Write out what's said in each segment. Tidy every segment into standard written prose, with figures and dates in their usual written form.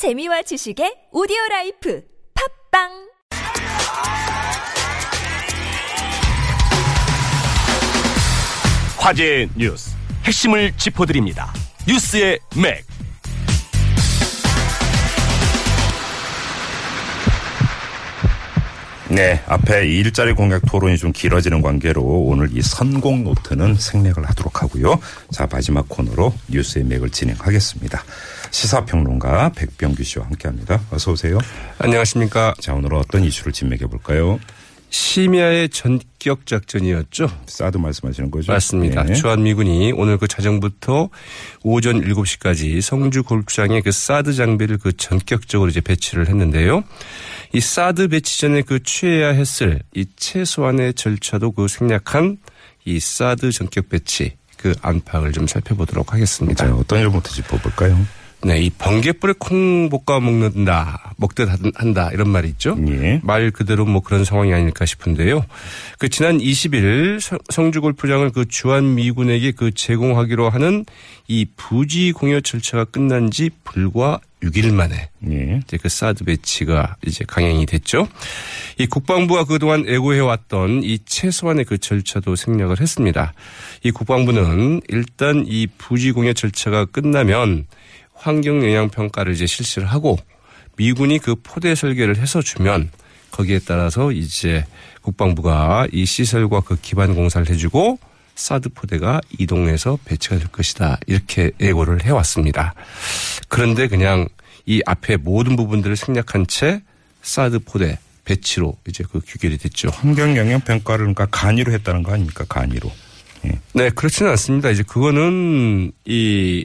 재미와 지식의 오디오라이프 팝빵 화제의 뉴스 핵심을 짚어드립니다. 뉴스의 맥. 네, 앞에 일자리 공약 토론이 좀 길어지는 관계로 오늘 이 선공 노트는 생략을 하도록 하고요. 자, 마지막 코너로 뉴스의 맥을 진행하겠습니다. 시사평론가 백병규 씨와 함께합니다. 어서 오세요. 안녕하십니까. 자, 오늘은 어떤 이슈를 진맥해 볼까요? 시미아의 전격 작전이었죠. 사드 말씀하시는 거죠? 맞습니다. 네. 주한미군이 오늘 그 자정부터 오전 7시까지 성주 골프장에 그 사드 장비를 그 전격적으로 이제 배치를 했는데요. 이 사드 배치 전에 그 취해야 했을 이 최소한의 절차도 그 생략한 이 사드 전격 배치 그 안팎을 좀 살펴보도록 하겠습니다. 자, 어떤 일부터 짚어볼까요? 네, 이 번개불에 콩 볶아 먹는다, 먹듯 한다, 이런 말이 있죠? 예. 말 그대로 뭐 그런 상황이 아닐까 싶은데요. 그 지난 20일 성주골프장을 그 주한미군에게 그 제공하기로 하는 이 부지 공여 절차가 끝난 지 불과 6일 만에. 예. 이제 그 사드 배치가 이제 강행이 됐죠. 이 국방부가 그동안 애고해왔던 이 최소한의 그 절차도 생략을 했습니다. 이 국방부는 일단 이 부지 공여 절차가 끝나면 환경영향평가를 이제 실시를 하고 미군이 그 포대 설계를 해서 주면 거기에 따라서 이제 국방부가 이 시설과 그 기반 공사를 해주고 사드 포대가 이동해서 배치가 될 것이다. 이렇게 예고를 해왔습니다. 그런데 그냥 이 앞에 모든 부분들을 생략한 채 사드 포대 배치로 이제 그 규결이 됐죠. 환경영향평가를 그러니까 간이로 했다는 거 아닙니까? 간이로. 예. 네, 그렇지는 않습니다. 이제 그거는 이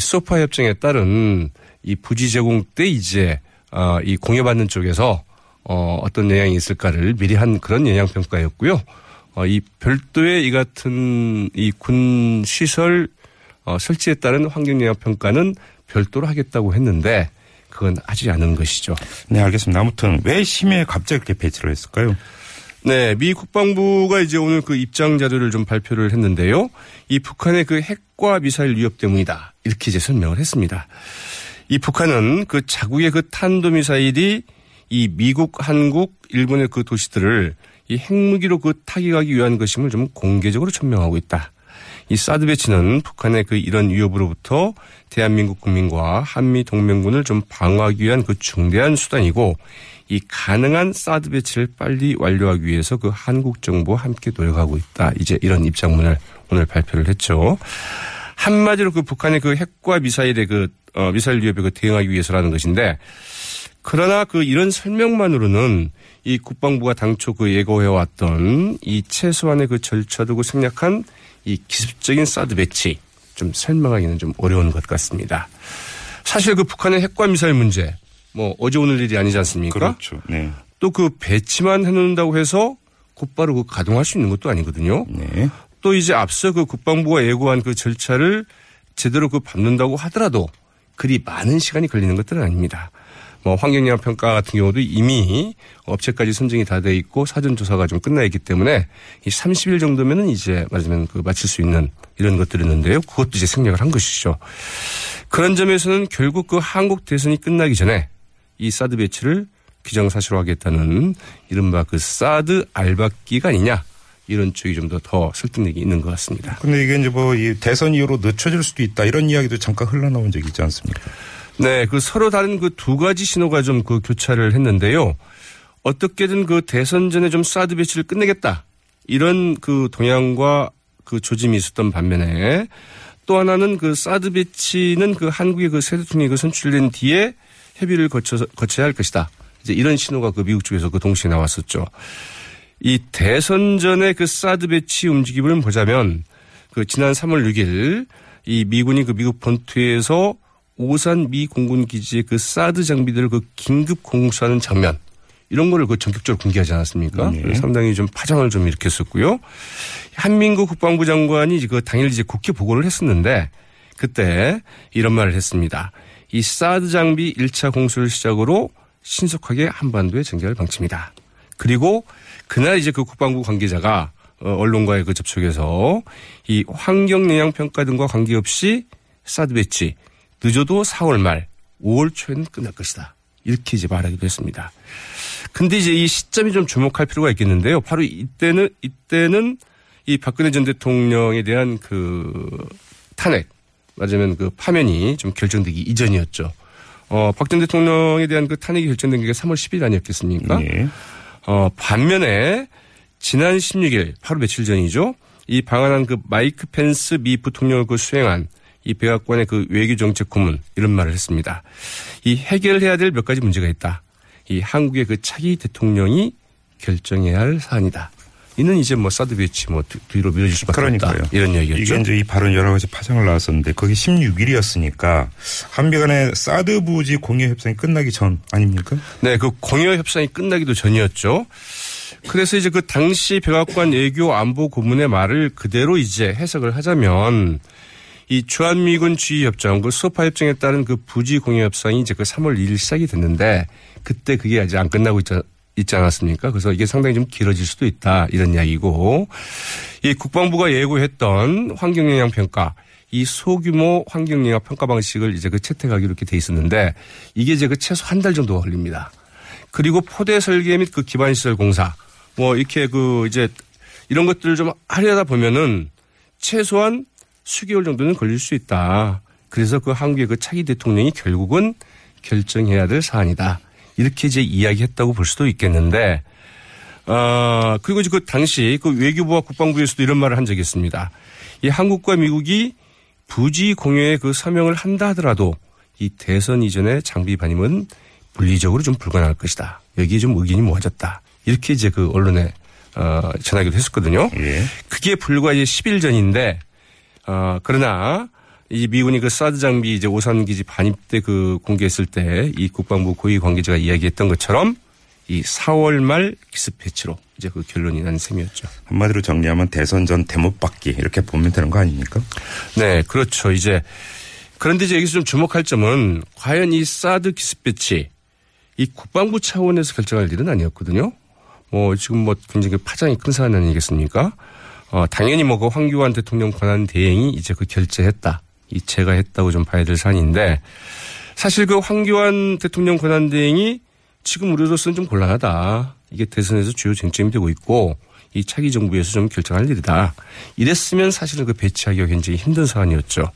소파 협정에 따른 이 부지 제공 때 이제 이 공여받는 쪽에서 어떤 영향이 있을까를 미리 한 그런 영향 평가였고요. 이 별도의 이 같은 이 군 시설 설치에 따른 환경 영향 평가는 별도로 하겠다고 했는데 그건 하지 않은 것이죠. 네, 알겠습니다. 아무튼 왜 심의에 갑자기 이렇게 배치를 했을까요? 네, 미 국방부가 이제 오늘 그 입장 자료를 좀 발표를 했는데요. 이 북한의 그 핵과 미사일 위협 때문이다. 이렇게 이제 설명을 했습니다. 이 북한은 그 자국의 그 탄도미사일이 이 미국, 한국, 일본의 그 도시들을 이 핵무기로 그 타격하기 위한 것임을 좀 공개적으로 천명하고 있다. 이 사드 배치는 북한의 그 이런 위협으로부터 대한민국 국민과 한미 동맹군을 좀 방어하기 위한 그 중대한 수단이고 이 가능한 사드 배치를 빨리 완료하기 위해서 그 한국 정부와 함께 노력하고 있다. 이제 이런 입장문을 오늘 발표를 했죠. 한마디로 그 북한의 그 핵과 미사일의 그 미사일 위협에 그 대응하기 위해서라는 것인데 그러나 그 이런 설명만으로는 이 국방부가 당초 그 예고해왔던 이 최소한의 그 절차도 그 생략한 이 기습적인 사드 배치 좀 설명하기는 좀 어려운 것 같습니다. 사실 그 북한의 핵과 미사일 문제 뭐 어제 오늘 일이 아니지 않습니까? 그렇죠. 네. 또 그 배치만 해놓는다고 해서 곧바로 그 가동할 수 있는 것도 아니거든요. 네. 또 이제 앞서 그 국방부가 예고한 그 절차를 제대로 그 밟는다고 하더라도 그리 많은 시간이 걸리는 것들은 아닙니다. 뭐 환경영향 평가 같은 경우도 이미 업체까지 선정이 다 돼 있고 사전 조사가 좀 끝나 있기 때문에 이 30일 정도면은 이제 맞으면 그 마칠 수 있는 이런 것들이 있는데요. 그것도 이제 생략을 한 것이죠. 그런 점에서는 결국 그 한국 대선이 끝나기 전에 이 사드 배치를 기정사실화 하겠다는 이른바 그 사드 알박기가 아니냐. 이런 쪽이 좀 더 설득력이 있는 것 같습니다. 근데 이게 이제 뭐 이 대선 이후로 늦춰질 수도 있다. 이런 이야기도 잠깐 흘러나온 적이 있지 않습니까? 네. 그 서로 다른 그 두 가지 신호가 좀 그 교차를 했는데요. 어떻게든 그 대선 전에 좀 사드 배치를 끝내겠다. 이런 그 동향과 그 조짐이 있었던 반면에 또 하나는 그 사드 배치는 그 한국의 그 새 대통령이 그 선출된 뒤에 협의를 거쳐야 할 것이다. 이제 이런 신호가 그 미국 쪽에서 그 동시에 나왔었죠. 이 대선 전에 그 사드 배치 움직임을 보자면 그 지난 3월 6일 이 미군이 그 미국 본토에서 오산 미 공군 기지에 그 사드 장비들을 그 긴급 공수하는 장면 이런 거를 그 전격적으로 공개하지 않았습니까? 네. 상당히 좀 파장을 좀 일으켰었고요. 한민구 국방부 장관이 그 당일 이제 국회 보고를 했었는데 그때 이런 말을 했습니다. 이 사드 장비 1차 공수를 시작으로 신속하게 한반도에 전개할 방침이다. 그리고 그날 이제 그 국방부 관계자가 언론과의 그 접촉에서 이 환경 영향 평가 등과 관계없이 사드 배치 늦어도 4월 말 5월 초에는 끝날 것이다. 이렇게 이제 말하기도 했습니다. 근데 이제 이 시점이 좀 주목할 필요가 있겠는데요. 바로 이때는 이 박근혜 전 대통령에 대한 그 탄핵, 맞으면 그 파면이 좀 결정되기 이전이었죠. 박 전 대통령에 대한 그 탄핵이 결정된 게 3월 10일 아니었겠습니까? 예. 반면에 지난 16일, 바로 며칠 전이죠. 이 방한한 그 마이크 펜스 미 부통령을 그 수행한 이 백악관의 그 외교정책 고문 이런 말을 했습니다. 이 해결해야 될 몇 가지 문제가 있다. 이 한국의 그 차기 대통령이 결정해야 할 사안이다. 이는 이제 뭐 사드 배치 뭐 뒤로 미뤄질 수밖에 없다. 이런 얘기였죠. 이게 이제 이 발언 여러 가지 파장을 나왔었는데 그게 16일이었으니까 한미 간의 사드 부지 공여 협상이 끝나기 전 아닙니까? 네, 그 공여 협상이 끝나기도 전이었죠. 그래서 이제 그 당시 백악관 외교 안보 고문의 말을 그대로 이제 해석을 하자면 이 주한미군 지휘협정, 그 소파 협정에 따른 그 부지 공여 협상이 이제 그 3월 2일 시작이 됐는데 그때 그게 아직 안 끝나고 있지 않았습니까? 그래서 이게 상당히 좀 길어질 수도 있다 이런 이야기고 이 국방부가 예고했던 환경영향 평가 이 소규모 환경영향 평가 방식을 이제 그 채택하기로 이렇게 돼 있었는데 이게 이제 그 최소 한 달 정도 걸립니다. 그리고 포대 설계 및 그 기반 시설 공사 뭐 이렇게 그 이제 이런 것들을 좀 하려다 보면은 최소한 수개월 정도는 걸릴 수 있다. 그래서 그 한국의 그 차기 대통령이 결국은 결정해야 될 사안이다. 이렇게 이제 이야기했다고 볼 수도 있겠는데, 그리고 이제 그 당시 그 외교부와 국방부에서도 이런 말을 한 적이 있습니다. 이 한국과 미국이 부지 공여에 그 서명을 한다 하더라도 이 대선 이전의 장비 반입은 물리적으로 좀 불가능할 것이다. 여기에 좀 의견이 모아졌다. 이렇게 이제 그 언론에 전하기도 했었거든요. 예. 그게 불과 이제 10일 전인데, 그러나 이 미군이 그 사드 장비 이제 오산 기지 반입 때 그 공개했을 때 이 국방부 고위 관계자가 이야기했던 것처럼 이 4월 말 기습 배치로 이제 그 결론이 난 셈이었죠. 한마디로 정리하면 대선 전 대못박기 이렇게 보면 되는 거 아닙니까? 네, 그렇죠. 이제 그런데 이제 여기서 좀 주목할 점은 과연 이 사드 기습 배치 이 국방부 차원에서 결정할 일은 아니었거든요. 지금 굉장히 파장이 큰 사안 아니겠습니까? 당연히 그 황교안 대통령 권한 대행이 이제 그 결재했다. 제가 했다고 좀 봐야 될 사안인데 사실 그 황교안 대통령 권한 대행이 지금 우리로서는 좀 곤란하다. 이게 대선에서 주요 쟁점이 되고 있고 이 차기 정부에서 좀 결정할 일이다. 이랬으면 사실은 그 배치하기가 굉장히 힘든 사안이었죠.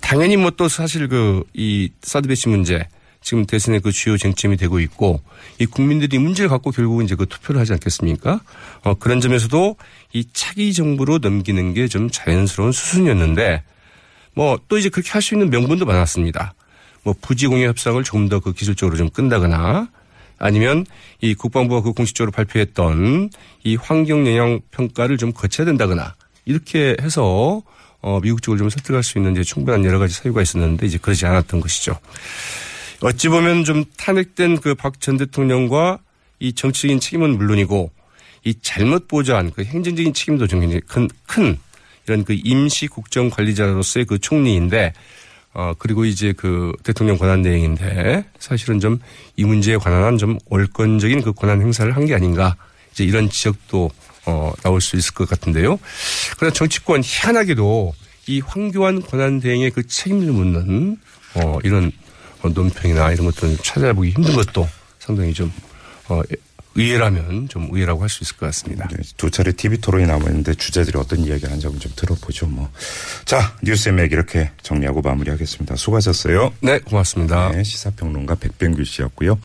당연히 또 사실 그 이 사드 배치 문제 지금 대선의 그 주요 쟁점이 되고 있고 이 국민들이 문제를 갖고 결국은 이제 그 투표를 하지 않겠습니까? 그런 점에서도 이 차기 정부로 넘기는 게 좀 자연스러운 수순이었는데 또 이제 그렇게 할 수 있는 명분도 많았습니다. 부지 공여 협상을 조금 더 그 기술적으로 좀 끈다거나 아니면 이 국방부가 그 공식적으로 발표했던 이 환경 영향 평가를 좀 거쳐야 된다거나 이렇게 해서 미국 쪽을 좀 설득할 수 있는 이제 충분한 여러 가지 사유가 있었는데 이제 그러지 않았던 것이죠. 어찌 보면 좀 탄핵된 그 박 전 대통령과 이 정치적인 책임은 물론이고 이 잘못 보좌한 그 행정적인 책임도 좀 굉장히 큰 이런 그 임시 국정 관리자로서의 그 총리인데, 그리고 이제 그 대통령 권한 대행인데 사실은 좀 이 문제에 관한 좀 월권적인 그 권한 행사를 한 게 아닌가 이제 이런 지적도 나올 수 있을 것 같은데요. 그러나 정치권 희한하게도 이 황교안 권한 대행의 그 책임을 묻는 이런 논평이나 이런 것들은 찾아보기 힘든 것도 상당히 좀 의외라면 좀 의외라고 할 수 있을 것 같습니다. 네, 두 차례 TV 토론이 남았는데 주제들이 어떤 이야기를 한지 좀 들어보죠. 자, 뉴스의 맥 이렇게 정리하고 마무리하겠습니다. 수고하셨어요. 네, 고맙습니다. 네, 시사평론가 백병규 씨였고요.